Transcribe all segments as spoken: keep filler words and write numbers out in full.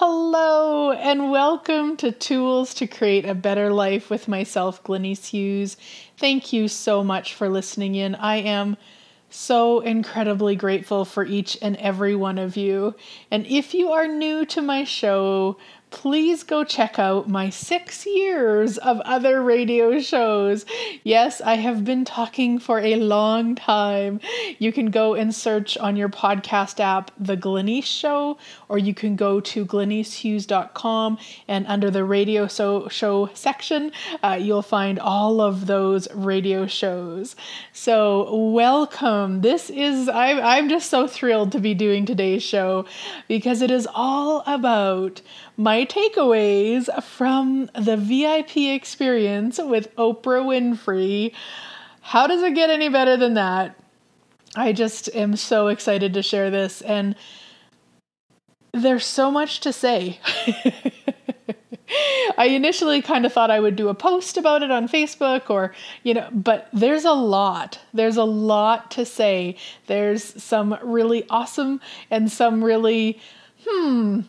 Hello and welcome to Tools to Create a Better Life with myself, Glennis Hughes. Thank you so much for listening in. I am so incredibly grateful for each and every one of you. And if you are new to my show, please go check out my six years of other radio shows. Yes, I have been talking for a long time. You can go and search on your podcast app, The Glenyse Show, or you can go to glenyse hughes dot com and under the radio so- show section, uh, you'll find all of those radio shows. So welcome. This is, I'm, I'm just so thrilled to be doing today's show because it is all about my takeaways from the V I P experience with Oprah Winfrey. How does it get any better than that? I just am so excited to share this, and there's so much to say. I initially kind of thought I would do a post about it on Facebook or, you know, but there's a lot. There's a lot to say. There's some really awesome and some really Hmm.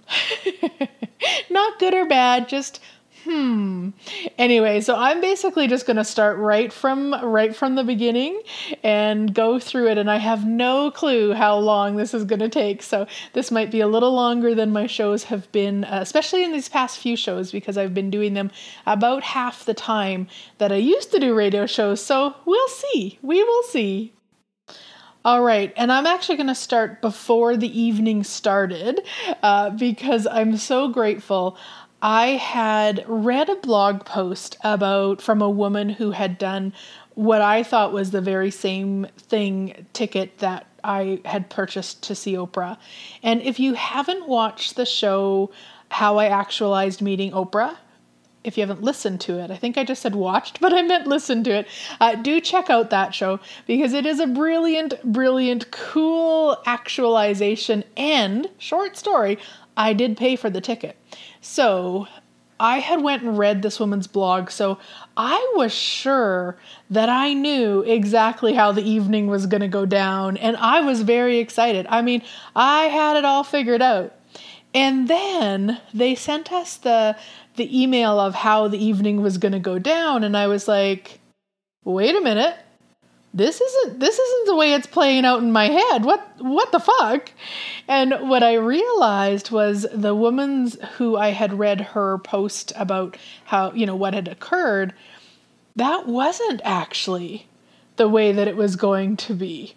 Not good or bad, just hmm. Anyway, so I'm basically just going to start right from right from the beginning and go through it, and I have no clue how long this is going to take. So this might be a little longer than my shows have been, uh, especially in these past few shows, because I've been doing them about half the time that I used to do radio shows. So we'll see. We will see. All right, and I'm actually going to start before the evening started uh, because I'm so grateful. I had read a blog post about from a woman who had done what I thought was the very same thing ticket that I had purchased to see Oprah. And if you haven't watched the show, How I Actualized Meeting Oprah, if you haven't listened to it, I think I just said watched, but I meant listened to it. Uh, do check out that show because it is a brilliant, brilliant, cool actualization and short story. I did pay for the ticket. So I had went and read this woman's blog. So I was sure that I knew exactly how the evening was going to go down. And I was very excited. I mean, I had it all figured out. And then they sent us the the email of how the evening was going to go down. And I was like, wait a minute, this isn't, this isn't the way it's playing out in my head. What, what the fuck? And what I realized was the woman's who I had read her post about how, you know, what had occurred, that wasn't actually the way that it was going to be.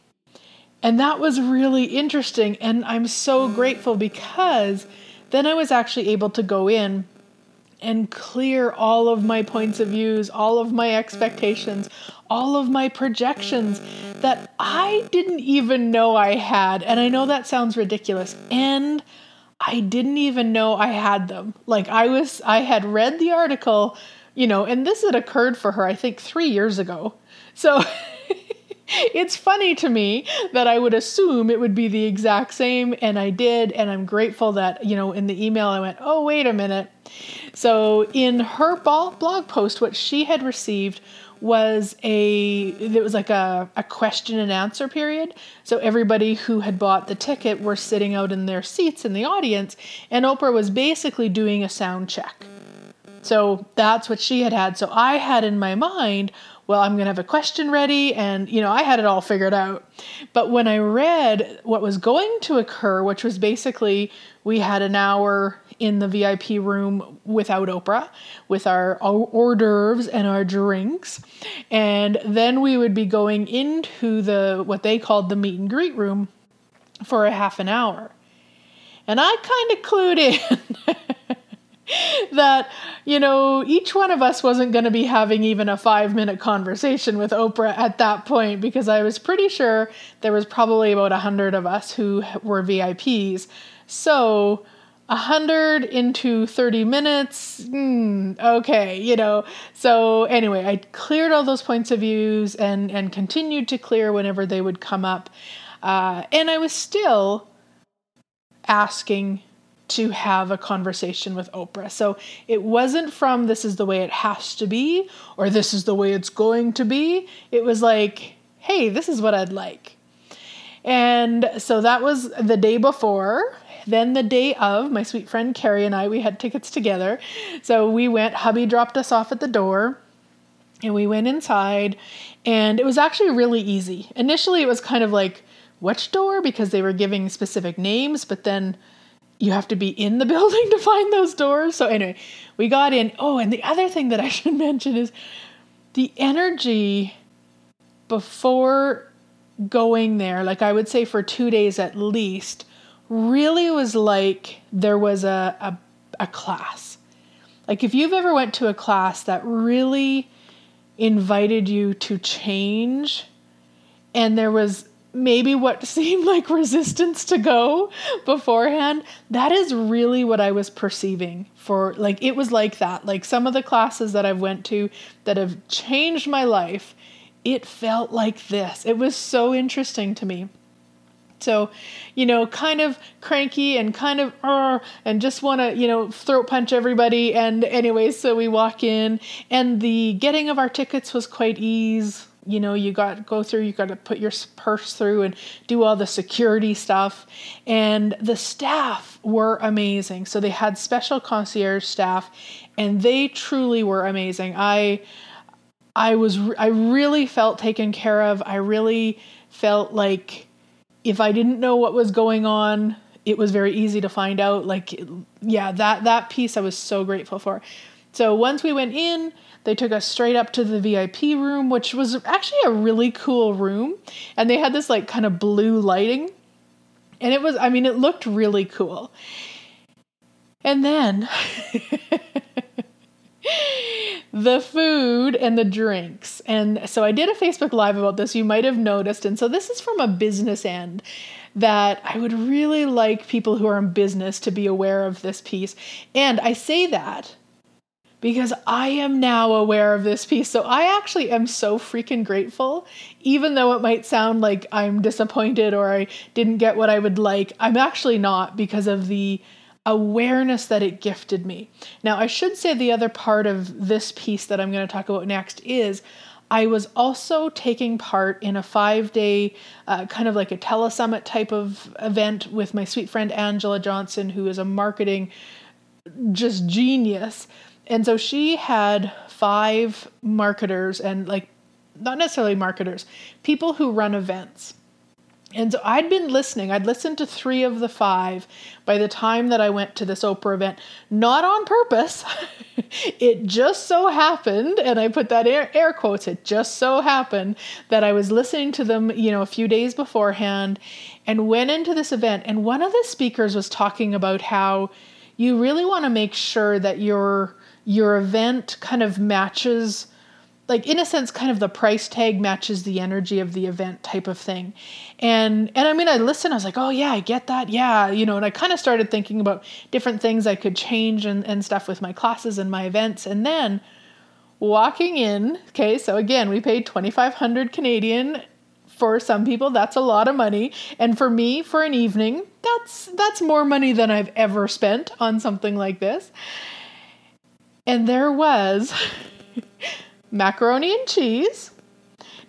And that was really interesting. And I'm so grateful because then I was actually able to go in and clear all of my points of views, all of my expectations, all of my projections that I didn't even know I had. And I know that sounds ridiculous. And I didn't even know I had them. Like I was, I had read the article, you know, and this had occurred for her, I think three years ago. So it's funny to me that I would assume it would be the exact same, and I did, and I'm grateful that, you know, in the email I went, oh, wait a minute. So in her blog post, what she had received was a, it was like a, a question and answer period. So everybody who had bought the ticket were sitting out in their seats in the audience, and Oprah was basically doing a sound check. So that's what she had had. So I had in my mind, well, I'm going to have a question ready. And, you know, I had it all figured out. But when I read what was going to occur, which was basically we had an hour in the V I P room without Oprah, with our hors d'oeuvres and our drinks. And then we would be going into the what they called the meet and greet room for a half an hour. And I kind of clued in that, you know, each one of us wasn't going to be having even a five minute conversation with Oprah at that point, because I was pretty sure there was probably about a hundred of us who were V I Ps. So a hundred into thirty minutes. Mm, okay. You know, so anyway, I cleared all those points of views and, and continued to clear whenever they would come up. Uh, and I was still asking to have a conversation with Oprah. So it wasn't from this is the way it has to be, or this is the way it's going to be. It was like, hey, this is what I'd like. And so that was the day before. Then the day of, my sweet friend Carrie and I, we had tickets together. So we went, hubby dropped us off at the door and we went inside, and it was actually really easy. Initially, it was kind of like, which door? Because they were giving specific names, but then you have to be in the building to find those doors. So anyway, we got in. Oh, and the other thing that I should mention is the energy before going there, like I would say for two days at least, really was like there was a, a, a class. Like if you've ever went to a class that really invited you to change, and there was maybe what seemed like resistance to go beforehand, that is really what I was perceiving for, like, it was like that. Like some of the classes that I've went to that have changed my life, it felt like this. It was so interesting to me. So, you know, kind of cranky and kind of, uh, and just want to, you know, throat punch everybody. And anyway, so we walk in, and the getting of our tickets was quite easy. You know, you got to go through, you got to put your purse through and do all the security stuff. And the staff were amazing. So they had special concierge staff, and they truly were amazing. I, I was, I really felt taken care of. I really felt like if I didn't know what was going on, it was very easy to find out. Like, yeah, that, that piece I was so grateful for. So once we went in, they took us straight up to the V I P room, which was actually a really cool room. And they had this like kind of blue lighting. And it was, I mean, it looked really cool. And then the food and the drinks. And so I did a Facebook Live about this, you might have noticed. And so this is from a business end, that I would really like people who are in business to be aware of this piece. And I say that because I am now aware of this piece. So I actually am so freaking grateful, even though it might sound like I'm disappointed or I didn't get what I would like. I'm actually not, because of the awareness that it gifted me. Now, I should say the other part of this piece that I'm going to talk about next is I was also taking part in a five-day uh, kind of like a telesummit type of event with my sweet friend Angela Johnson, who is a marketing just genius. And so she had five marketers, and like, not necessarily marketers, people who run events. And so I'd been listening. I'd listened to three of the five by the time that I went to this Oprah event, not on purpose. It just so happened, and I put that air, air quotes, it just so happened that I was listening to them, you know, a few days beforehand, and went into this event. And one of the speakers was talking about how you really want to make sure that you're your event kind of matches, like in a sense, kind of the price tag matches the energy of the event type of thing. And, and I mean, I listened, I was like, oh yeah, I get that. Yeah. You know, and I kind of started thinking about different things I could change and, and stuff with my classes and my events. And then walking in, okay. So again, we paid twenty-five hundred Canadian. For some people, that's a lot of money. And for me, for an evening, that's, that's more money than I've ever spent on something like this. And there was macaroni and cheese.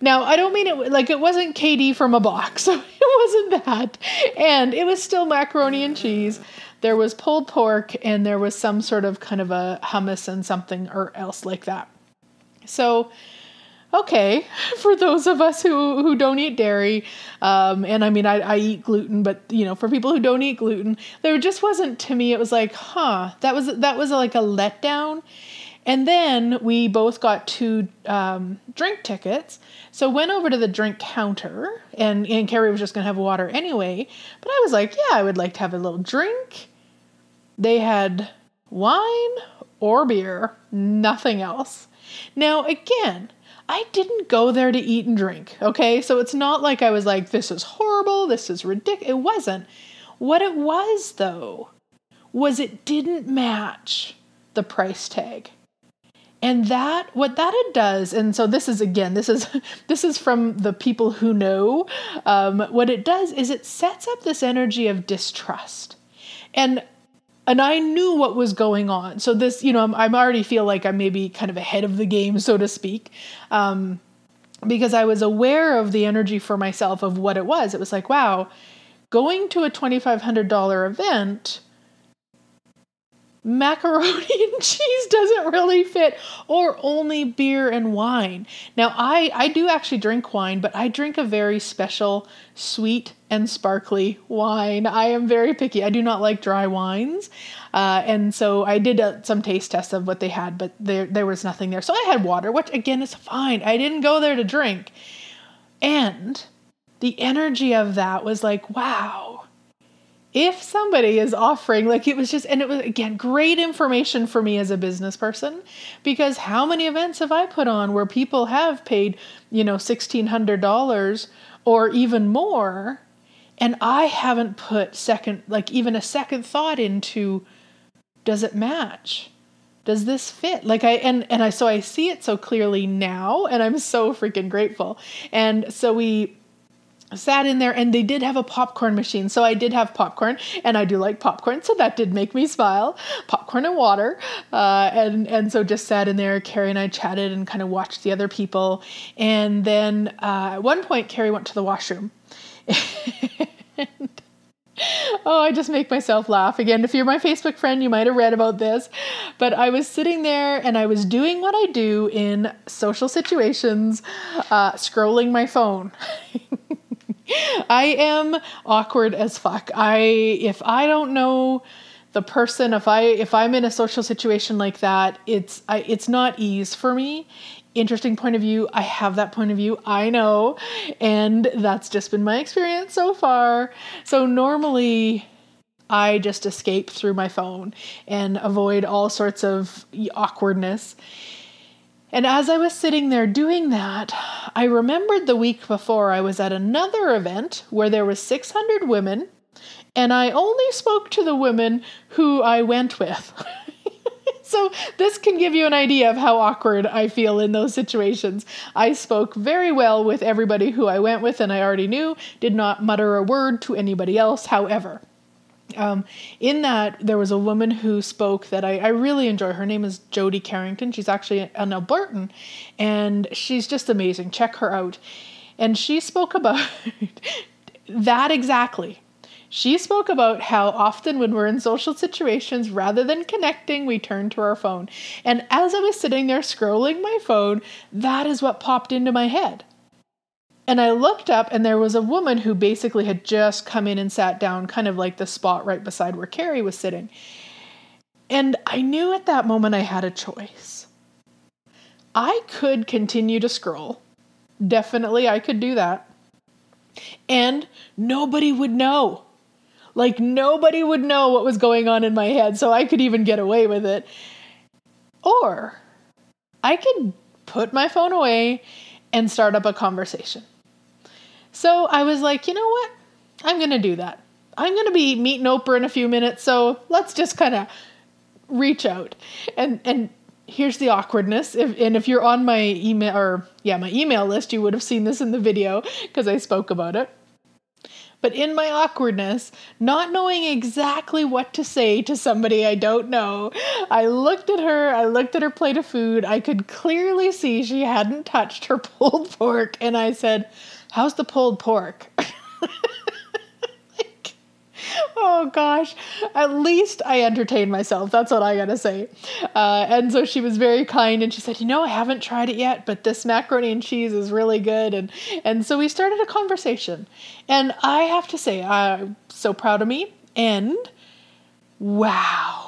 Now, I don't mean it, like it wasn't K D from a box. It wasn't that. And it was still macaroni and cheese. There was pulled pork, and there was some sort of kind of a hummus and something or else like that. So, okay, for those of us who, who don't eat dairy, um, and I mean, I, I eat gluten, but you know, for people who don't eat gluten, there just wasn't, to me, it was like, huh, that was, that was like a letdown. And then we both got two um, drink tickets. So went over to the drink counter, and, and Carrie was just going to have water anyway. But I was like, yeah, I would like to have a little drink. They had wine or beer, nothing else. Now, again, I didn't go there to eat and drink, okay? So it's not like I was like, this is horrible, this is ridiculous. It wasn't. What it was, though, was it didn't match the price tag. And that, what that it does, and so this is, again, this is this is from the people who know, um, what it does is it sets up this energy of distrust. And And I knew what was going on. So this, you know, I'm, I'm already feel like I'm maybe kind of ahead of the game, so to speak, um, because I was aware of the energy for myself of what it was. It was like, wow, going to a twenty-five hundred dollars event, macaroni and cheese doesn't really fit, or only beer and wine. Now, I, I do actually drink wine, but I drink a very special sweet and sparkly wine. I am very picky. I do not like dry wines. Uh, and so I did uh, some taste tests of what they had, but there, there was nothing there. So I had water, which again is fine. I didn't go there to drink. And the energy of that was like, wow. If somebody is offering, like it was just, and it was, again, great information for me as a business person, because how many events have I put on where people have paid, you know, sixteen hundred dollars or even more, and I haven't put second, like even a second thought into, does it match? Does this fit? Like I, and, and I, so I see it so clearly now, and I'm so freaking grateful. And so we sat in there, and they did have a popcorn machine. So I did have popcorn, and I do like popcorn. So that did make me smile, popcorn and water. Uh, and, and so just sat in there, Carrie and I chatted and kind of watched the other people. And then, uh, at one point Carrie went to the washroom. and, oh, I just make myself laugh again. If you're my Facebook friend, you might've read about this, but I was sitting there and I was doing what I do in social situations, uh, scrolling my phone. I am awkward as fuck. I, if I don't know the person, if I, if I'm in a social situation like that, it's, I, it's not ease for me. Interesting point of view. I have that point of view. I know. And that's just been my experience so far. So normally I just escape through my phone and avoid all sorts of awkwardness. And as I was sitting there doing that, I remembered the week before I was at another event where there was six hundred women, and I only spoke to the women who I went with. So this can give you an idea of how awkward I feel in those situations. I spoke very well with everybody who I went with and I already knew, did not mutter a word to anybody else, however. Um, in that, there was a woman who spoke that I, I really enjoy. Her name is Jodi Carrington. She's actually an Albertan, and she's just amazing. Check her out. And she spoke about that exactly. She spoke about how often when we're in social situations, rather than connecting, we turn to our phone. And as I was sitting there scrolling my phone, that is what popped into my head. And I looked up, and there was a woman who basically had just come in and sat down, kind of like the spot right beside where Carrie was sitting. And I knew at that moment I had a choice. I could continue to scroll. Definitely, I could do that. And nobody would know. Like, nobody would know what was going on in my head, so I could even get away with it. Or I could put my phone away and start up a conversation. So I was like, you know what? I'm going to do that. I'm going to be meeting Oprah in a few minutes. So let's just kind of reach out. And and here's the awkwardness. If, and if you're on my email or yeah, my email list, you would have seen this in the video because I spoke about it. But in my awkwardness, not knowing exactly what to say to somebody I don't know, I looked at her, I looked at her plate of food. I could clearly see she hadn't touched her pulled pork. And I said, how's the pulled pork? Like, oh gosh, at least I entertained myself. That's what I gotta say. Uh, and so she was very kind and she said, you know, I haven't tried it yet, but this macaroni and cheese is really good. And, and so we started a conversation. And I have to say, I'm so proud of me. And wow,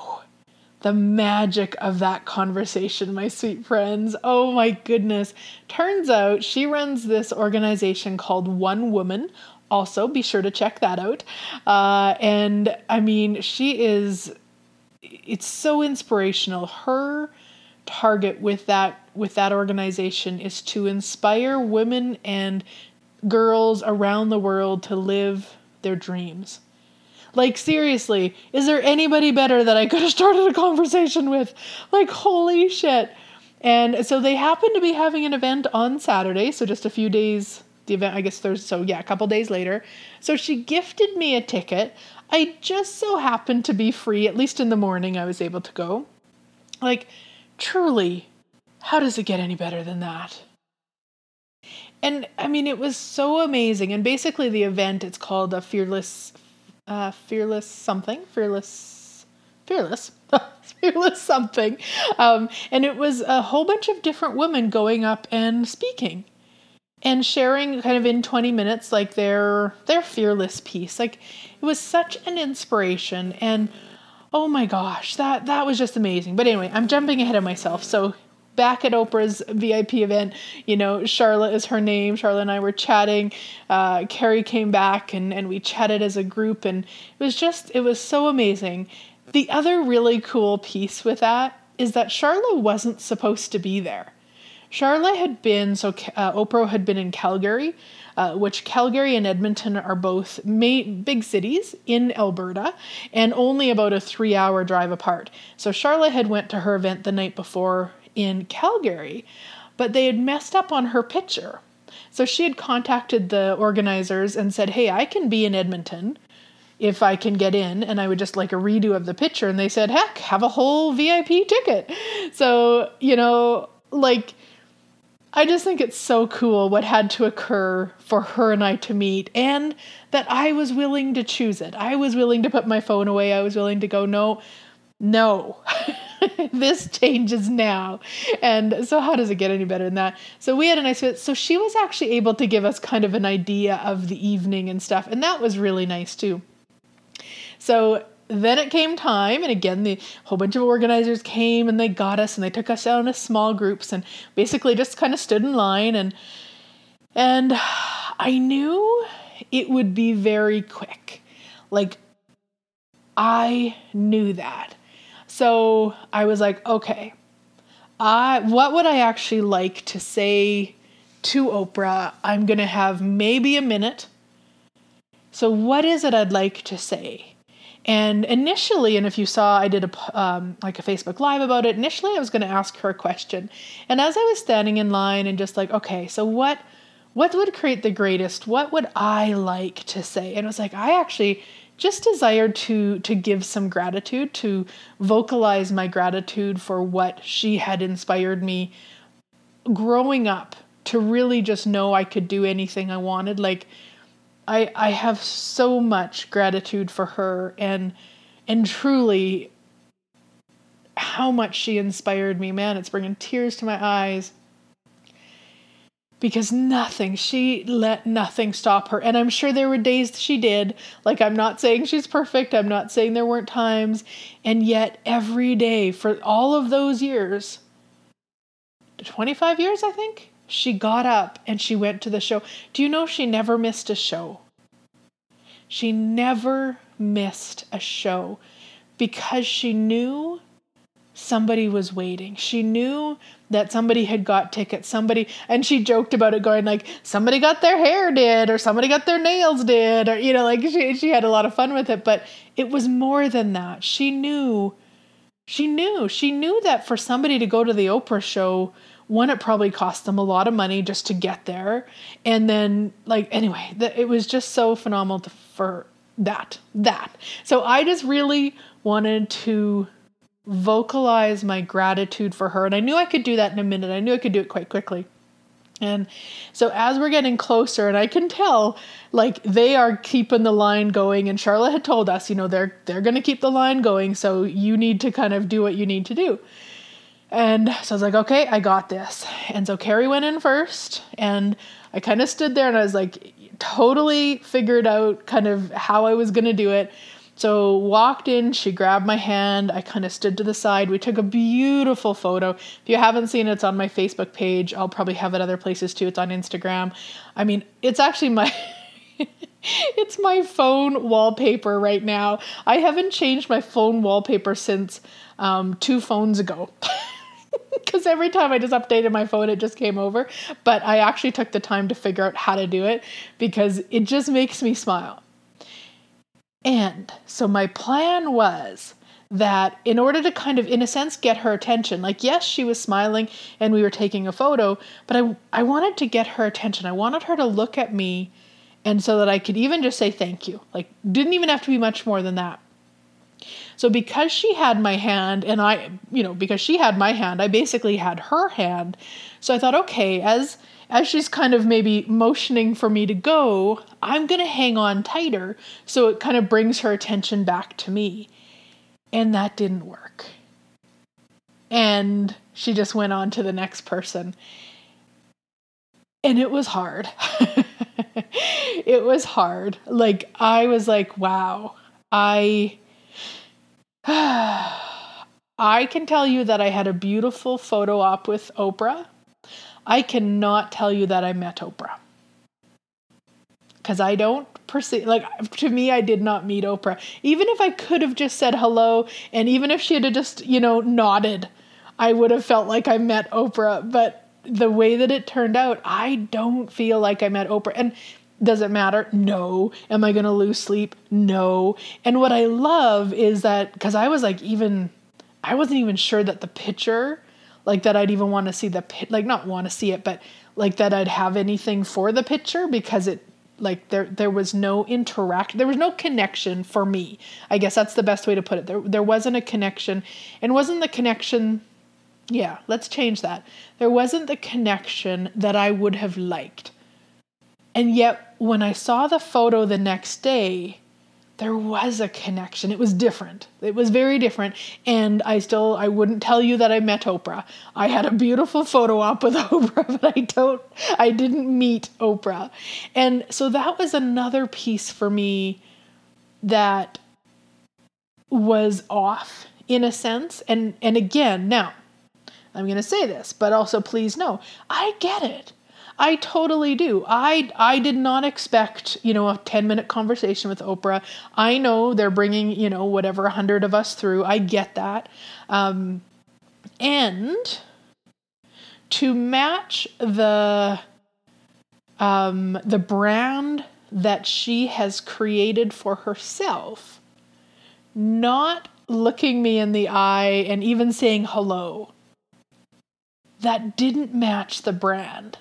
the magic of that conversation, my sweet friends. Oh my goodness. Turns out she runs this organization called One Woman. Also, be sure to check that out. Uh, and I mean, she is, it's so inspirational. Her target with that, with that organization is to inspire women and girls around the world to live their dreams. Like, seriously, is there anybody better that I could have started a conversation with? Like, holy shit. And so they happen to be having an event on Saturday. So just a few days, the event, I guess Thursday. So yeah, a couple days later. So she gifted me a ticket. I just so happened to be free, at least in the morning I was able to go. Like, truly, how does it get any better than that? And I mean, it was so amazing. And basically the event, it's called a Fearless, uh, Fearless something, Fearless, Fearless, Fearless something. Um, and it was a whole bunch of different women going up and speaking and sharing kind of in twenty minutes, like their, their fearless piece. Like, it was such an inspiration, and oh my gosh, that, that was just amazing. But anyway, I'm jumping ahead of myself. So back at Oprah's V I P event, you know, Charlotte is her name. Charlotte and I were chatting. Uh, Carrie came back and, and we chatted as a group, and it was just, it was so amazing. The other really cool piece with that is that Charlotte wasn't supposed to be there. Charlotte had been, so uh, Oprah had been in Calgary, uh, which Calgary and Edmonton are both ma- big cities in Alberta and only about a three hour drive apart. So Charlotte had went to her event the night before in Calgary, but they had messed up on her picture. So she had contacted the organizers and said, hey, I can be in Edmonton if I can get in, and I would just like a redo of the picture. And they said, heck, have a whole V I P ticket. So, you know, like, I just think it's so cool what had to occur for her and I to meet, and that I was willing to choose it. I was willing to put my phone away. I was willing to go, no, no, this changes now. And so how does it get any better than that? So we had a nice fit. So she was actually able to give us kind of an idea of the evening and stuff. And that was really nice too. So then it came time, and again, the whole bunch of organizers came, and they got us, and they took us down to small groups, and basically just kind of stood in line, and and I knew it would be very quick. Like, I knew that. So I was like, okay, I what would I actually like to say to Oprah? I'm going to have maybe a minute. So what is it I'd like to say? And initially, and if you saw, I did a um, like a Facebook Live about it. Initially, I was going to ask her a question. And as I was standing in line and just like, okay, so what what would create the greatest? What would I like to say? And it was like, I actually just desired to to give some gratitude, to vocalize my gratitude for what she had inspired me growing up, to really just know I could do anything I wanted. Like, I, I have so much gratitude for her and and truly how much she inspired me. Man, it's bringing tears to my eyes, because nothing, she let nothing stop her. And I'm sure there were days she did. Like, I'm not saying she's perfect. I'm not saying there weren't times. And yet every day for all of those years, twenty-five years, I think, she got up and she went to the show. Do you know she never missed a show? She never missed a show because she knew somebody was waiting. She knew that somebody had got tickets. Somebody, and she joked about it, going like, somebody got their hair did, or somebody got their nails did, or, you know, like she, she had a lot of fun with it, but it was more than that. She knew, she knew, she knew that for somebody to go to the Oprah show, one, it probably cost them a lot of money just to get there. And then, like, anyway, the, it was just so phenomenal to, for that, that. So I just really wanted to vocalize my gratitude for her. And I knew I could do that in a minute. I knew I could do it quite quickly. And so as we're getting closer, and I can tell, like, they are keeping the line going. And Charlotte had told us, you know, they're, they're going to keep the line going. So you need to kind of do what you need to do. And so I was like, okay, I got this. And so Carrie went in first, and I kind of stood there, and I was like, totally figured out kind of how I was going to do it. So walked in, she grabbed my hand. I kind of stood to the side. We took a beautiful photo. If you haven't seen it, it's on my Facebook page. I'll probably have it other places too. It's on Instagram. I mean, it's actually my... it's my phone wallpaper right now. I haven't changed my phone wallpaper since um, two phones ago, because every time I just updated my phone, it just came over. But I actually took the time to figure out how to do it, because it just makes me smile. And so my plan was that in order to kind of, in a sense, get her attention, like, yes, she was smiling and we were taking a photo, but I, I wanted to get her attention. I wanted her to look at me, and so that I could even just say thank you. Like, didn't even have to be much more than that. So because she had my hand, and I, you know, because she had my hand, I basically had her hand. So I thought, okay, as as she's kind of maybe motioning for me to go, I'm going to hang on tighter. So it kind of brings her attention back to me. And that didn't work. And she just went on to the next person. And it was hard. It was hard. Like, I was like, wow, I, I can tell you that I had a beautiful photo op with Oprah. I cannot tell you that I met Oprah. Because I don't perceive, like, to me, I did not meet Oprah. Even if I could have just said hello, and even if she had just, you know, nodded, I would have felt like I met Oprah. But the way that it turned out, I don't feel like I met Oprah. And does it matter? No. Am I going to lose sleep? No. And what I love is that, because I was like, even, I wasn't even sure that the picture, like that I'd even want to see the, like not want to see it, but like that I'd have anything for the picture, because it, like there, there was no interact, there was no connection for me. I guess that's the best way to put it. There, there wasn't a connection, and wasn't the connection. Yeah, let's change that. There wasn't the connection that I would have liked. And yet when I saw the photo the next day, there was a connection. It was different. It was very different. And I still, I wouldn't tell you that I met Oprah. I had a beautiful photo op with Oprah, but I don't, I didn't meet Oprah. And so that was another piece for me that was off in a sense. And, and again, now I'm going to say this, but also please know, I get it. I totally do. I I did not expect, you know, a ten minute conversation with Oprah. I know they're bringing, you know, whatever, one hundred of us through. I get that. Um, and to match the um, the brand that she has created for herself, not looking me in the eye and even saying hello, that didn't match the brand.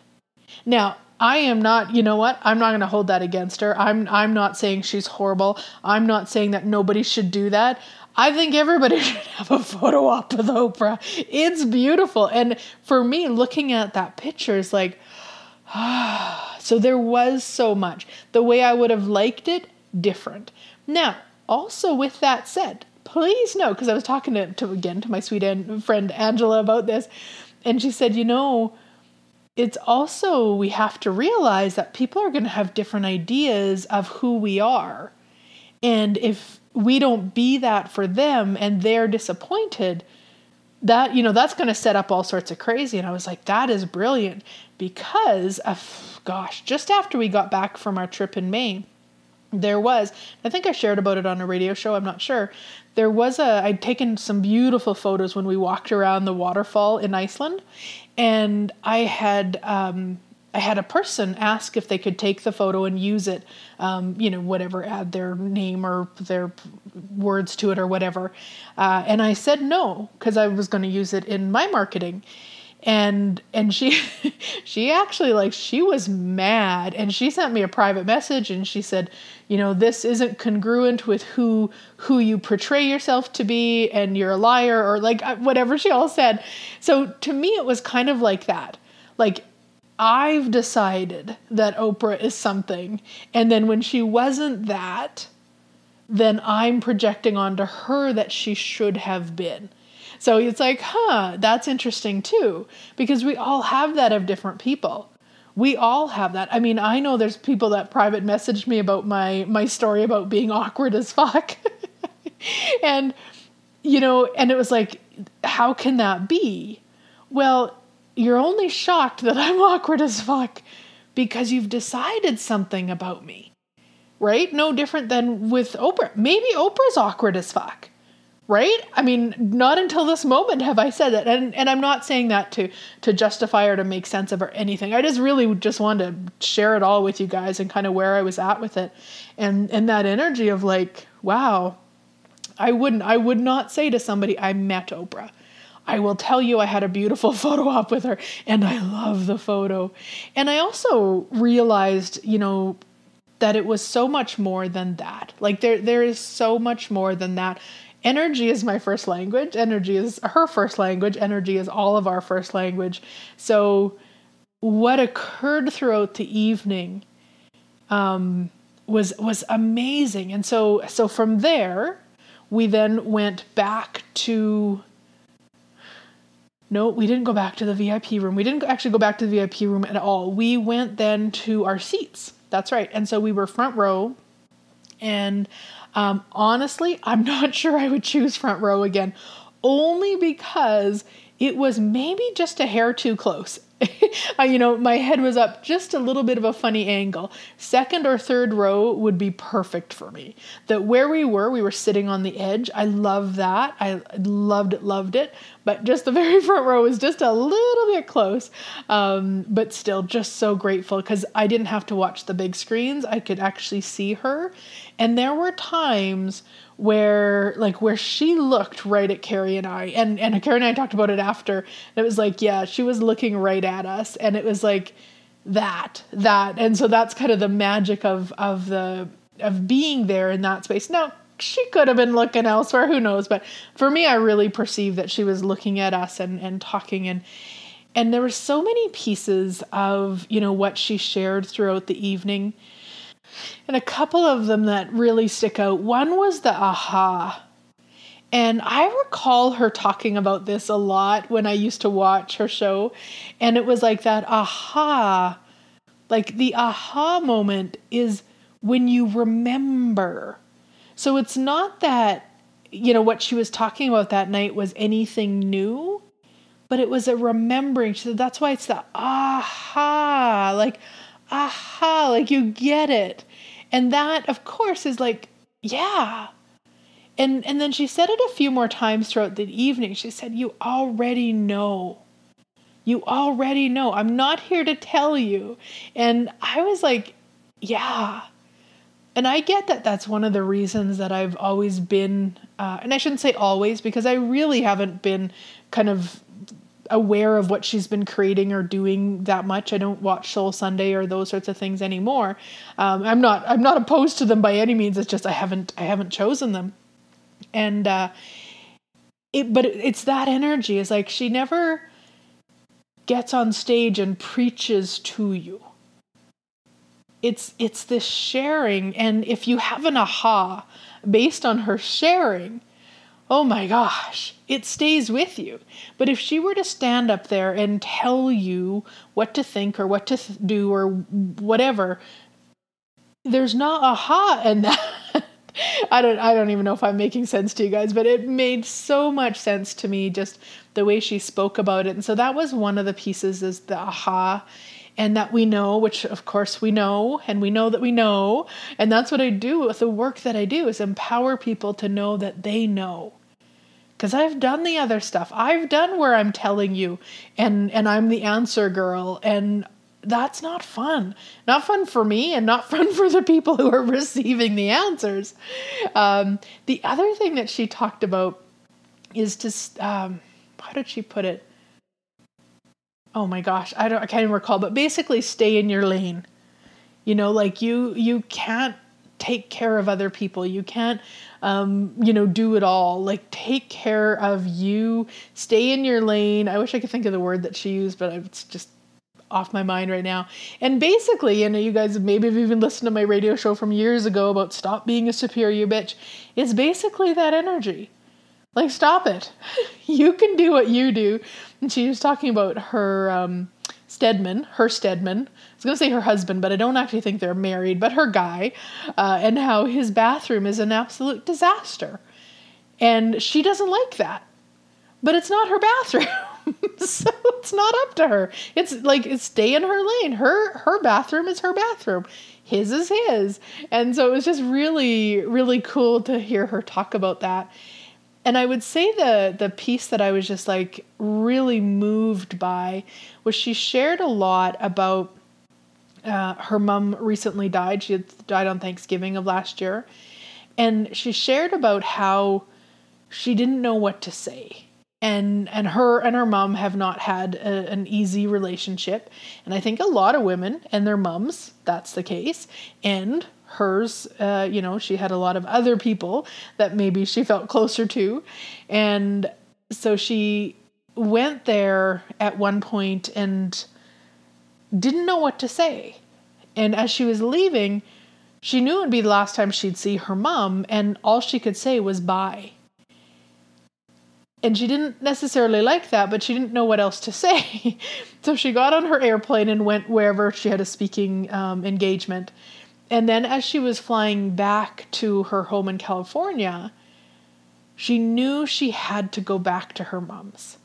Now, I am not, you know what? I'm not going to hold that against her. I'm I'm not saying she's horrible. I'm not saying that nobody should do that. I think everybody should have a photo op with Oprah. It's beautiful. And for me, looking at that picture is like, ah, so there was so much. The way I would have liked it, different. Now, also with that said, please know, because I was talking to, to again to my sweet friend Angela about this, and she said, you know, it's also, we have to realize that people are going to have different ideas of who we are. And if we don't be that for them and they're disappointed, that, you know, that's going to set up all sorts of crazy. And I was like, that is brilliant, because of, gosh, just after we got back from our trip in Maine, there was, I think I shared about it on a radio show, I'm not sure. There was a, I'd taken some beautiful photos when we walked around the waterfall in Iceland. And I had um, I had a person ask if they could take the photo and use it, um, you know, whatever, add their name or their words to it or whatever. Uh, and I said no, because I was going to use it in my marketing. And and she she actually, like, she was mad, and she sent me a private message, and she said, you know, this isn't congruent with who who you portray yourself to be, and you're a liar, or like whatever she all said. So to me, it was kind of like that. Like, I've decided that Oprah is something, and then when she wasn't that, then I'm projecting onto her that she should have been. So it's like, huh, that's interesting too, because we all have that of different people. We all have that. I mean, I know there's people that private messaged me about my, my story about being awkward as fuck. And, you know, and it was like, how can that be? Well, you're only shocked that I'm awkward as fuck because you've decided something about me, right? No different than with Oprah. Maybe Oprah's awkward as fuck. Right? I mean, not until this moment have I said that. And and I'm not saying that to, to justify or to make sense of or anything. I just really just wanted to share it all with you guys and kind of where I was at with it. And and that energy of like, wow, I wouldn't, I would not say to somebody, I met Oprah. I will tell you I had a beautiful photo op with her, and I love the photo. And I also realized, you know, that it was so much more than that. Like there there is so much more than that. Energy is my first language. Energy is her first language. Energy is all of our first language. So what occurred throughout the evening um, was was amazing. And so so from there, we then went back to... No, we didn't go back to the V I P room. We didn't actually go back to the V I P room at all. We went then to our seats. That's right. And so we were front row. And um, honestly, I'm not sure I would choose front row again, only because it was maybe just a hair too close. You know, my head was up just a little bit of a funny angle. Second or third row would be perfect for me. That where we were, we were sitting on the edge. I love that. I loved it, loved it. But just the very front row was just a little bit close. Um, but still just so grateful because I didn't have to watch the big screens. I could actually see her. And there were times where like where she looked right at Carrie and I, and, and Carrie and I talked about it after, and it was like, yeah, she was looking right at us. And it was like that, that. And so that's kind of the magic of, of the, of being there in that space. Now she could have been looking elsewhere, who knows? But for me, I really perceived that she was looking at us and, and talking, and, and there were so many pieces of, you know, what she shared throughout the evening. And a couple of them that really stick out. One was the aha. And I recall her talking about this a lot when I used to watch her show. And it was like that aha. Like the aha moment is when you remember. So it's not that, you know, what she was talking about that night was anything new, but it was a remembering. So that's why it's the aha. Like, aha, like you get it. And that, of course, is like, yeah. And and then she said it a few more times throughout the evening. She said, you already know. You already know. I'm not here to tell you. And I was like, yeah. And I get that that's one of the reasons that I've always been, uh, and I shouldn't say always, because I really haven't been kind of aware of what she's been creating or doing that much. I don't watch Soul Sunday or those sorts of things anymore. Um, I'm not. I'm not opposed to them by any means. It's just I haven't. I haven't chosen them. And uh, it. But it's that energy. It's like she never gets on stage and preaches to you. It's it's this sharing, and if you have an aha based on her sharing, oh my gosh, it stays with you. But if she were to stand up there and tell you what to think or what to th- do or whatever, there's not aha in that. I don't I don't even know if I'm making sense to you guys, but it made so much sense to me, just the way she spoke about it. And so that was one of the pieces, is the aha. And that we know, which of course we know, and we know that we know. And that's what I do with the work that I do, is empower people to know that they know. Because I've done the other stuff. I've done where I'm telling you, and, and I'm the answer girl. And that's not fun. Not fun for me, and not fun for the people who are receiving the answers. Um, the other thing that she talked about is just, um, how did she put it? Oh my gosh, I don't, I can't even recall, but basically stay in your lane. You know, like you, you can't take care of other people. You can't, um, you know, do it all. Like take care of you, stay in your lane. I wish I could think of the word that she used, but it's just off my mind right now. And basically, you know, you guys maybe have even listened to my radio show from years ago about stop being a superior bitch. It's basically that energy. Like, stop it. You can do what you do. And she was talking about her um, Stedman, her Stedman. I was going to say her husband, but I don't actually think they're married, but her guy, uh, and how his bathroom is an absolute disaster. And she doesn't like that. But it's not her bathroom, so it's not up to her. It's like, it's stay in her lane. Her her bathroom is her bathroom. His is his. And so it was just really, really cool to hear her talk about that. And I would say the the piece that I was just like really moved by was she shared a lot about uh, her mom recently died. She had died on Thanksgiving of last year. And she shared about how she didn't know what to say. And and her and her mom have not had a, an easy relationship. And I think a lot of women and their moms, that's the case. And hers. Uh, you know, she had a lot of other people that maybe she felt closer to. And so she went there at one point and didn't know what to say. And as she was leaving, she knew it would be the last time she'd see her mom, and all she could say was bye. And she didn't necessarily like that, but she didn't know what else to say. So she got on her airplane and went wherever she had a speaking um, engagement. And then as she was flying back to her home in California, she knew she had to go back to her mom's.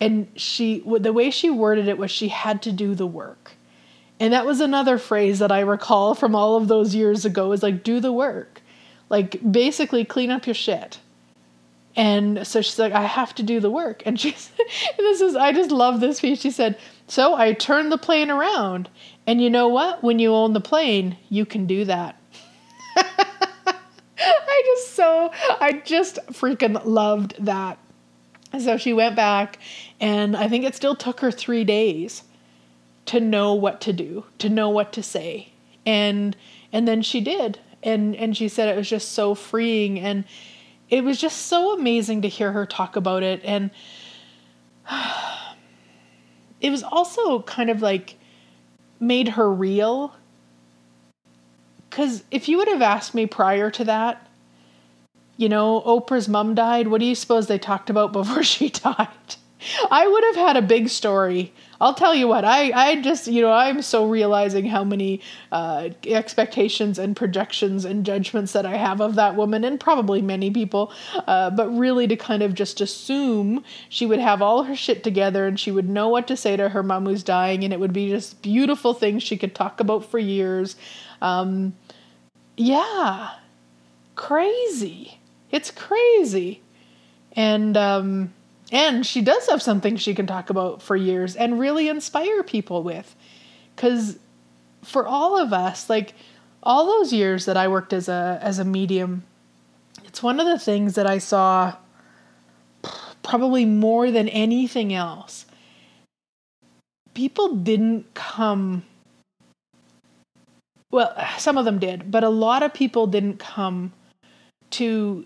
And she, the way she worded it was she had to do the work. And that was another phrase that I recall from all of those years ago, is like, do the work. Like, basically clean up your shit. And so she's like, I have to do the work. And she said, and this is, I just love this piece. She said, so I turned the plane around. And you know what? When you own the plane, you can do that. I just so, I just freaking loved that. And so she went back, and I think it still took her three days to know what to do, to know what to say. And, and then she did. And, and she said it was just so freeing, and it was just so amazing to hear her talk about it. And it was also kind of like made her real. Because if you would have asked me prior to that, you know, Oprah's mom died, what do you suppose they talked about before she died? I would have had a big story. I'll tell you what, I, I just, you know, I'm so realizing how many uh, expectations and projections and judgments that I have of that woman, and probably many people, uh, but really to kind of just assume she would have all her shit together and she would know what to say to her mom who's dying, and it would be just beautiful things she could talk about for years. Um, yeah, crazy. It's crazy. And, um, And she does have something she can talk about for years and really inspire people with. Because for all of us, like all those years that I worked as a as a medium, it's one of the things that I saw probably more than anything else. People didn't come, well, some of them did, but a lot of people didn't come to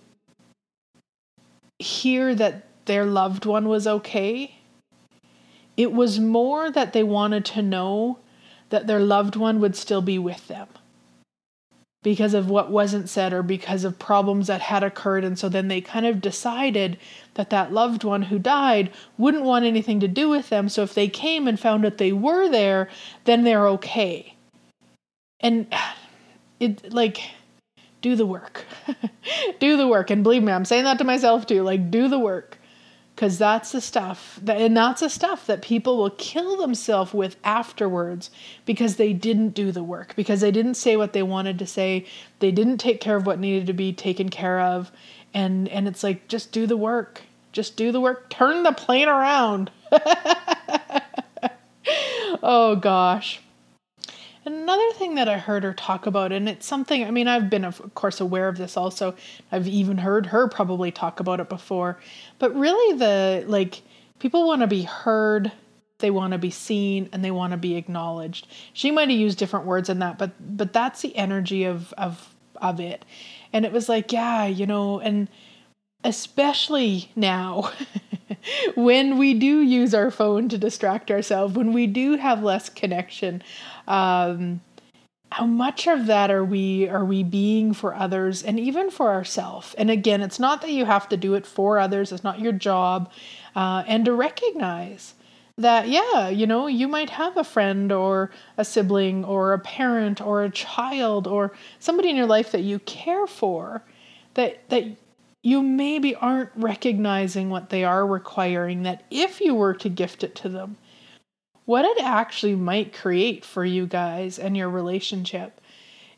hear that their loved one was okay. It was more that they wanted to know that their loved one would still be with them because of what wasn't said or because of problems that had occurred. And so then they kind of decided that that loved one who died wouldn't want anything to do with them. So if they came and found that they were there, then they're okay. And it, like, do the work, do the work. And believe me, I'm saying that to myself too, like, do the work. Because that's the stuff, that, and that's the stuff that people will kill themselves with afterwards because they didn't do the work, because they didn't say what they wanted to say, they didn't take care of what needed to be taken care of, and and it's like, just do the work, just do the work, turn the plane around. Oh gosh. Another thing that I heard her talk about, and it's something, I mean, I've been, of course, aware of this also. I've even heard her probably talk about it before. But really the, like, people want to be heard, they want to be seen, and they want to be acknowledged. She might have used different words in that, but but that's the energy of of of it. And it was like, yeah, you know, and especially now when we do use our phone to distract ourselves, when we do have less connection, um, how much of that are we, are we being for others and even for ourselves? And again, it's not that you have to do it for others. It's not your job. Uh, and to recognize that, yeah, you know, you might have a friend or a sibling or a parent or a child or somebody in your life that you care for that, that you maybe aren't recognizing what they are requiring, that if you were to gift it to them, what it actually might create for you guys and your relationship.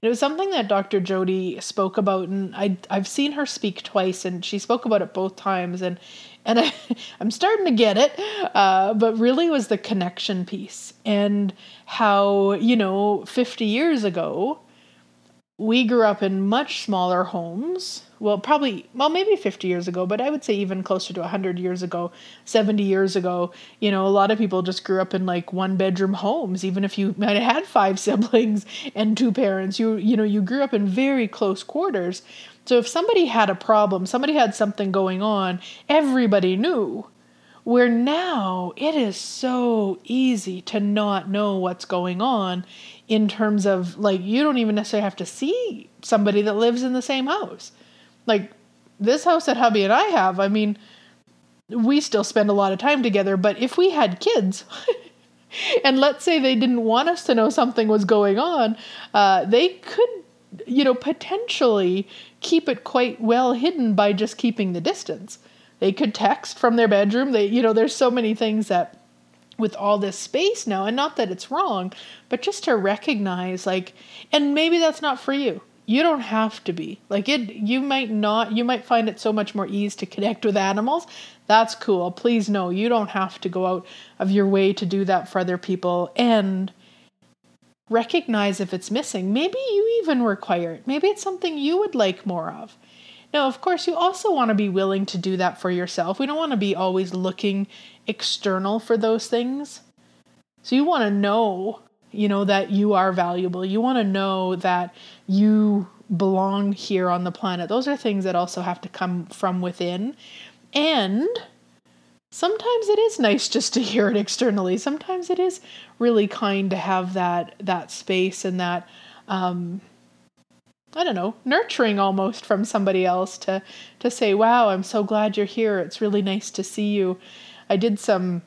It was something that Doctor Jodi spoke about, and I, I've seen her speak twice, and she spoke about it both times, and and I, I'm starting to get it, uh, but really was the connection piece and how, you know, fifty years ago, we grew up in much smaller homes. Well, probably, well, maybe fifty years ago, but I would say even closer to one hundred years ago, seventy years ago, you know, a lot of people just grew up in like one bedroom homes. Even if you might have had five siblings and two parents, you, you know, you grew up in very close quarters. So if somebody had a problem, somebody had something going on, everybody knew. Where now it is so easy to not know what's going on in terms of, like, you don't even necessarily have to see somebody that lives in the same house. Like this house that hubby and I have, I mean, we still spend a lot of time together, but if we had kids and let's say they didn't want us to know something was going on, uh, they could, you know, potentially keep it quite well hidden by just keeping the distance. They could text from their bedroom. They, you know, there's so many things that with all this space now, and not that it's wrong, but just to recognize, like, and maybe that's not for you. You don't have to be like it. You might not, you might find it so much more ease to connect with animals. That's cool. Please know you don't have to go out of your way to do that for other people, and recognize if it's missing. Maybe you even require it. Maybe it's something you would like more of. Now, of course, you also want to be willing to do that for yourself. We don't want to be always looking external for those things. So you want to know, you know, that you are valuable. You want to know that you belong here on the planet. Those are things that also have to come from within. And sometimes it is nice just to hear it externally. Sometimes it is really kind to have that that space and that, um, I don't know, nurturing almost from somebody else to, to say, wow, I'm so glad you're here. It's really nice to see you. I did some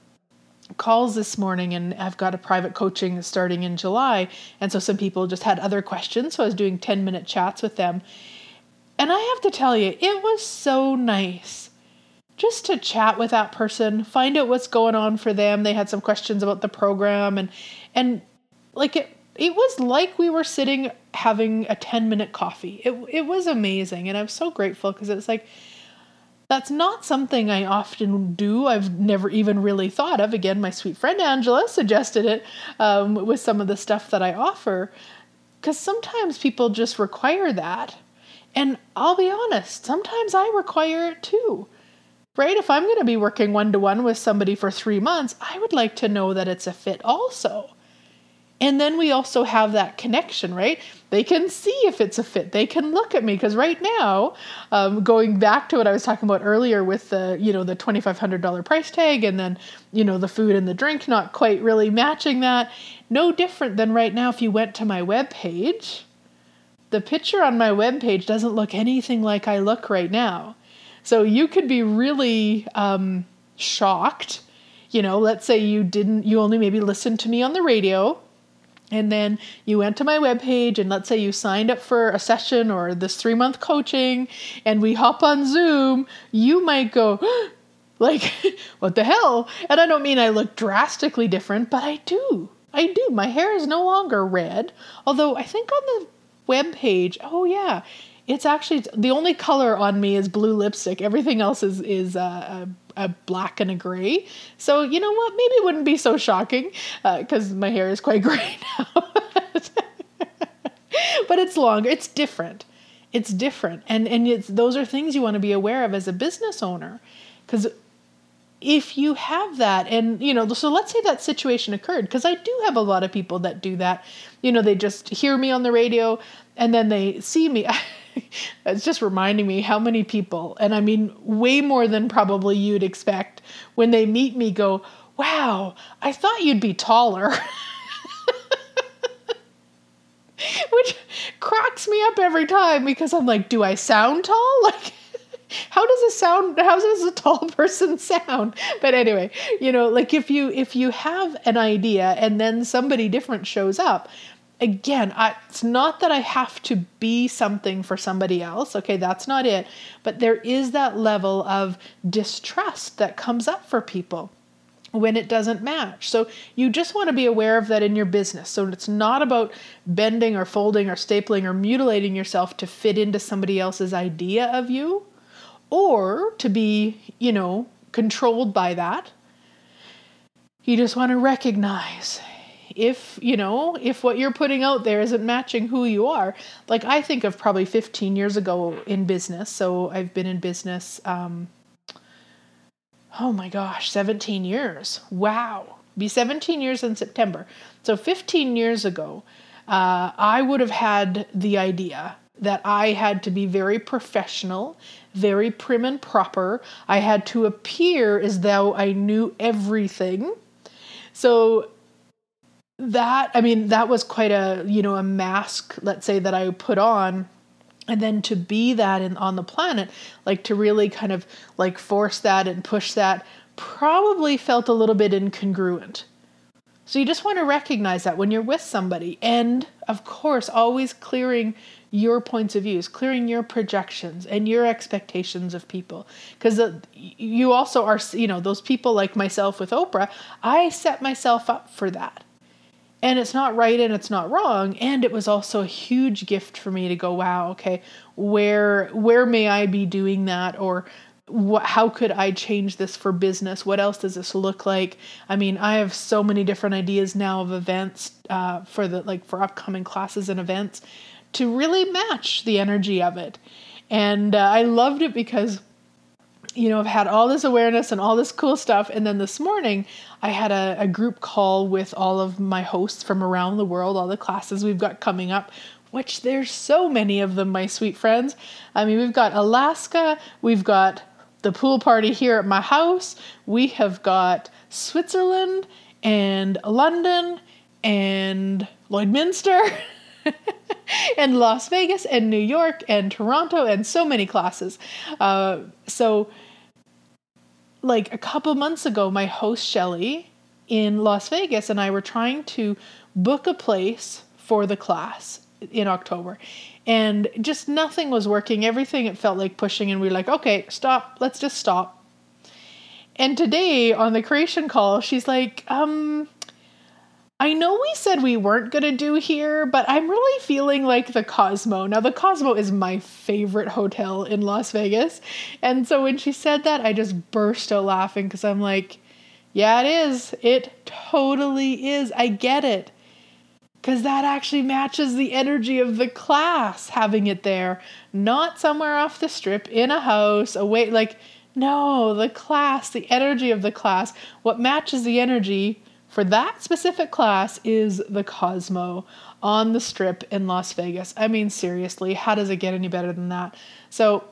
calls this morning, and I've got a private coaching starting in July. And so some people just had other questions. So I was doing ten minute chats with them. And I have to tell you, it was so nice just to chat with that person, find out what's going on for them. They had some questions about the program, and, and like it, It was like we were sitting having a ten minute coffee. It it was amazing. And I'm so grateful, because it's like, that's not something I often do. I've never even really thought of. Again, my sweet friend Angela suggested it um, with some of the stuff that I offer, because sometimes people just require that. And I'll be honest, sometimes I require it too, right? If I'm going to be working one-to-one with somebody for three months, I would like to know that it's a fit also. And then we also have that connection, right? They can see if it's a fit. They can look at me, because right now, um, going back to what I was talking about earlier with the, you know, the twenty-five hundred dollars price tag, and then, you know, the food and the drink not quite really matching that. No different than right now if you went to my webpage. The picture on my webpage doesn't look anything like I look right now. So you could be really um, shocked. You know, let's say you didn't, you only maybe listened to me on the radio, and then you went to my webpage, and let's say you signed up for a session or this three month coaching, and we hop on Zoom, you might go like, what the hell? And I don't mean I look drastically different, but I do. I do. My hair is no longer red. Although I think on the webpage, oh yeah, it's actually, the only color on me is blue lipstick. Everything else is, is, uh, a black and a gray. So, you know what, maybe it wouldn't be so shocking because uh, my hair is quite gray now, but it's longer. It's different. It's different. And, and it's, those are things you want to be aware of as a business owner, because if you have that, and, you know, so let's say that situation occurred, because I do have a lot of people that do that. You know, they just hear me on the radio and then they see me. It's just reminding me how many people, and I mean, way more than probably you'd expect, when they meet me go, wow, I thought you'd be taller, which cracks me up every time, because I'm like, do I sound tall? Like, how does a sound, how does a tall person sound? But anyway, you know, like if you, if you have an idea and then somebody different shows up. Again, I, it's not that I have to be something for somebody else. Okay, that's not it. But there is that level of distrust that comes up for people when it doesn't match. So you just want to be aware of that in your business. So it's not about bending or folding or stapling or mutilating yourself to fit into somebody else's idea of you, or to be, you know, controlled by that. You just want to recognize if, you know, if what you're putting out there isn't matching who you are. Like, I think of probably fifteen years ago in business. So I've been in business, um, oh my gosh, seventeen years. Wow. Be seventeen years in September. So fifteen years ago, uh, I would have had the idea that I had to be very professional, very prim and proper. I had to appear as though I knew everything. So that, I mean, that was quite a, you know, a mask, let's say, that I put on. And then to be that in, on the planet, like to really kind of like force that and push that, probably felt a little bit incongruent. So you just want to recognize that when you're with somebody. And of course, always clearing your points of views, clearing your projections and your expectations of people. Because you also are, you know, those people like myself with Oprah, I set myself up for that. And it's not right and it's not wrong. And it was also a huge gift for me to go, wow, okay, where where may I be doing that? Or what, how could I change this for business? What else does this look like? I mean, I have so many different ideas now of events uh, for the like for upcoming classes and events to really match the energy of it. And uh, I loved it because, you know, I've had all this awareness and all this cool stuff. And then this morning I had a, a group call with all of my hosts from around the world, all the classes we've got coming up, which there's so many of them, my sweet friends. I mean, we've got Alaska, we've got the pool party here at my house, we have got Switzerland and London and Lloydminster and Las Vegas and New York and Toronto and so many classes. Uh, so like a couple months ago, my host Shelly in Las Vegas and I were trying to book a place for the class in October, and just nothing was working. Everything, it felt like pushing, and we were like, okay, stop, let's just stop. And today on the creation call, she's like, um, I know we said we weren't going to do here, but I'm really feeling like the Cosmo. Now, the Cosmo is my favorite hotel in Las Vegas. And so when she said that, I just burst out laughing because I'm like, yeah, it is. It totally is. I get it. Because that actually matches the energy of the class, having it there, not somewhere off the strip, in a house, away. Like, no, the class, the energy of the class, what matches the energy for that specific class is the Cosmo on the strip in Las Vegas. I mean, seriously, how does it get any better than that? So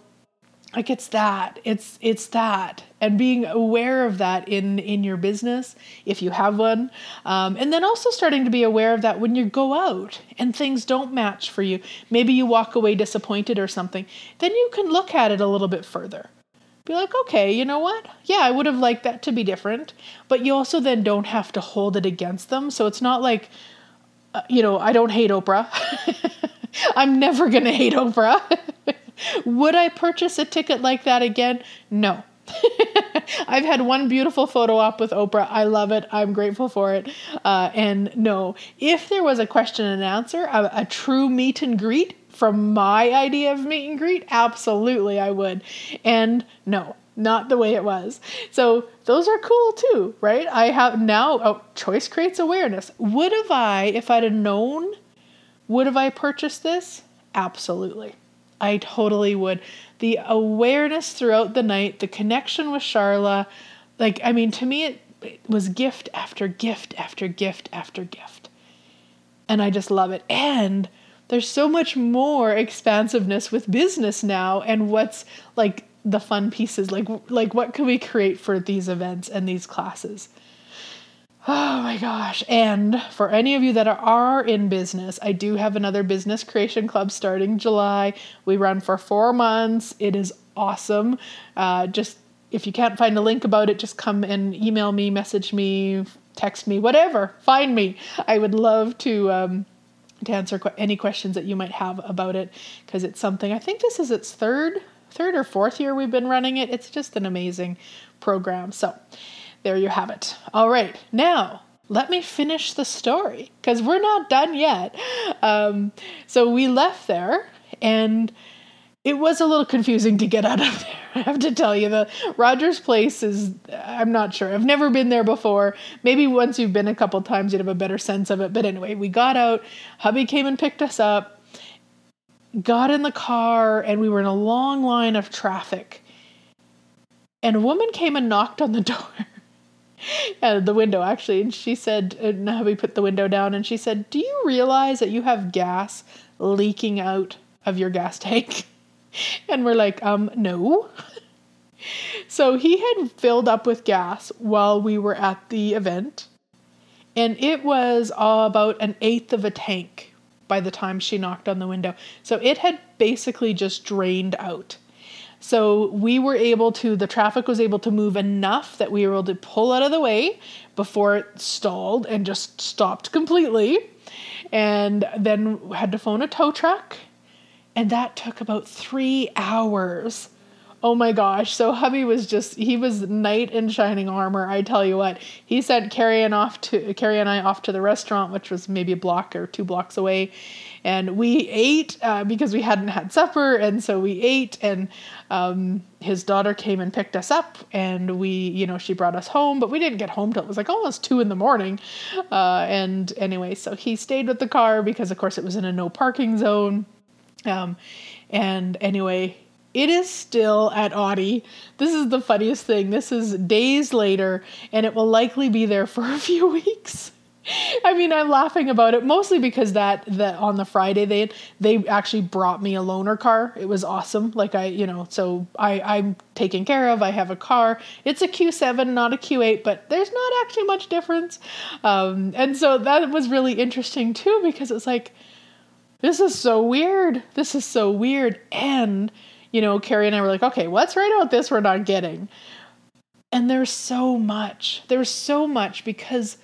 like, it's that, it's, it's that, and being aware of that in, in your business, if you have one. Um, and then also starting to be aware of that when you go out and things don't match for you, maybe you walk away disappointed or something, then you can look at it a little bit further. Be like, okay, you know what? Yeah, I would have liked that to be different. But you also then don't have to hold it against them. So it's not like, uh, you know, I don't hate Oprah. I'm never going to hate Oprah. Would I purchase a ticket like that again? No. I've had one beautiful photo op with Oprah. I love it. I'm grateful for it. Uh, and no, if there was a question and answer, a, a true meet and greet, from my idea of meet and greet, absolutely I would. And no, not the way it was. So those are cool too, right? I have now, oh, choice creates awareness. Would have I, if I'd have known, would have I purchased this? Absolutely. I totally would. The awareness throughout the night, the connection with Charla, like, I mean, to me, it, it was gift after gift after gift after gift. And I just love it. And there's so much more expansiveness with business now, and what's like the fun pieces, like like what can we create for these events and these classes? Oh my gosh. And for any of you that are in business, I do have another business creation club starting July. We run for four months. It is awesome. Uh, just if you can't find a link about it, just come and email me, message me, text me, whatever. Find me. I would love to... Um, to answer qu- any questions that you might have about it, because it's something, I think this is its third, third or fourth year we've been running it. It's just an amazing program. So there you have it. All right. Now let me finish the story, because we're not done yet. Um, so we left there, and It was a little confusing to get out of there, I have to tell you. The Rogers place is, I'm not sure. I've never been there before. Maybe once you've been a couple times, you'd have a better sense of it. But anyway, we got out. Hubby came and picked us up, got in the car, and we were in a long line of traffic. And a woman came and knocked on the door, uh, the window, actually. And she said, and hubby put the window down, and she said, "Do you realize that you have gas leaking out of your gas tank?" And we're like, um, no. So he had filled up with gas while we were at the event. And it was uh, about an eighth of a tank by the time she knocked on the window. So it had basically just drained out. So we were able to, the traffic was able to move enough that we were able to pull out of the way before it stalled and just stopped completely. And then had to phone a tow truck. And that took about three hours. Oh my gosh. So hubby was just, he was knight in shining armor. I tell you what, he sent Carrie and off to Carrie and I off to the restaurant, which was maybe a block or two blocks away. And we ate uh, because we hadn't had supper. And so we ate, and um, his daughter came and picked us up, and we, you know, she brought us home, but we didn't get home till it was like almost two in the morning. Uh, and anyway, so he stayed with the car because of course it was in a no parking zone. Um, and anyway, it is still at Audi. This is the funniest thing. This is days later, and it will likely be there for a few weeks. I mean, I'm laughing about it mostly because that, that on the Friday they, they actually brought me a loaner car. It was awesome. Like I, you know, so I, I'm taken care of. I have a car. It's a Q seven, not a Q eight, but there's not actually much difference. Um, and so that was really interesting too, because it's like, this is so weird. This is so weird. And, you know, Carrie and I were like, okay, what's right about this we're not getting? And there's so much. There's so much because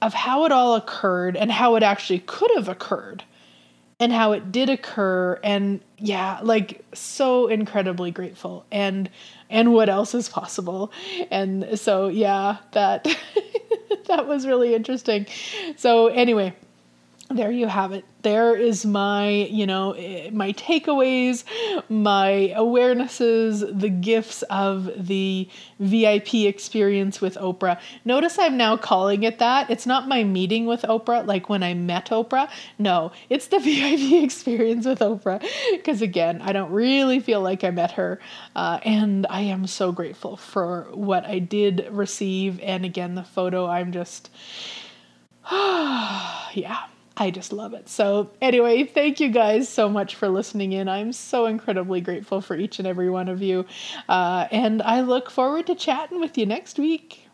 of how it all occurred and how it actually could have occurred and how it did occur. And yeah, like so incredibly grateful and, and what else is possible. And so, yeah, that, that was really interesting. So anyway, there you have it. There is my, you know, my takeaways, my awarenesses, the gifts of the V I P experience with Oprah. Notice I'm now calling it that. It's not my meeting with Oprah, like when I met Oprah. No, it's the V I P experience with Oprah. Because again, I don't really feel like I met her. Uh, and I am so grateful for what I did receive. And again, the photo, I'm just, yeah. I just love it. So anyway, thank you guys so much for listening in. I'm so incredibly grateful for each and every one of you. Uh, and I look forward to chatting with you next week.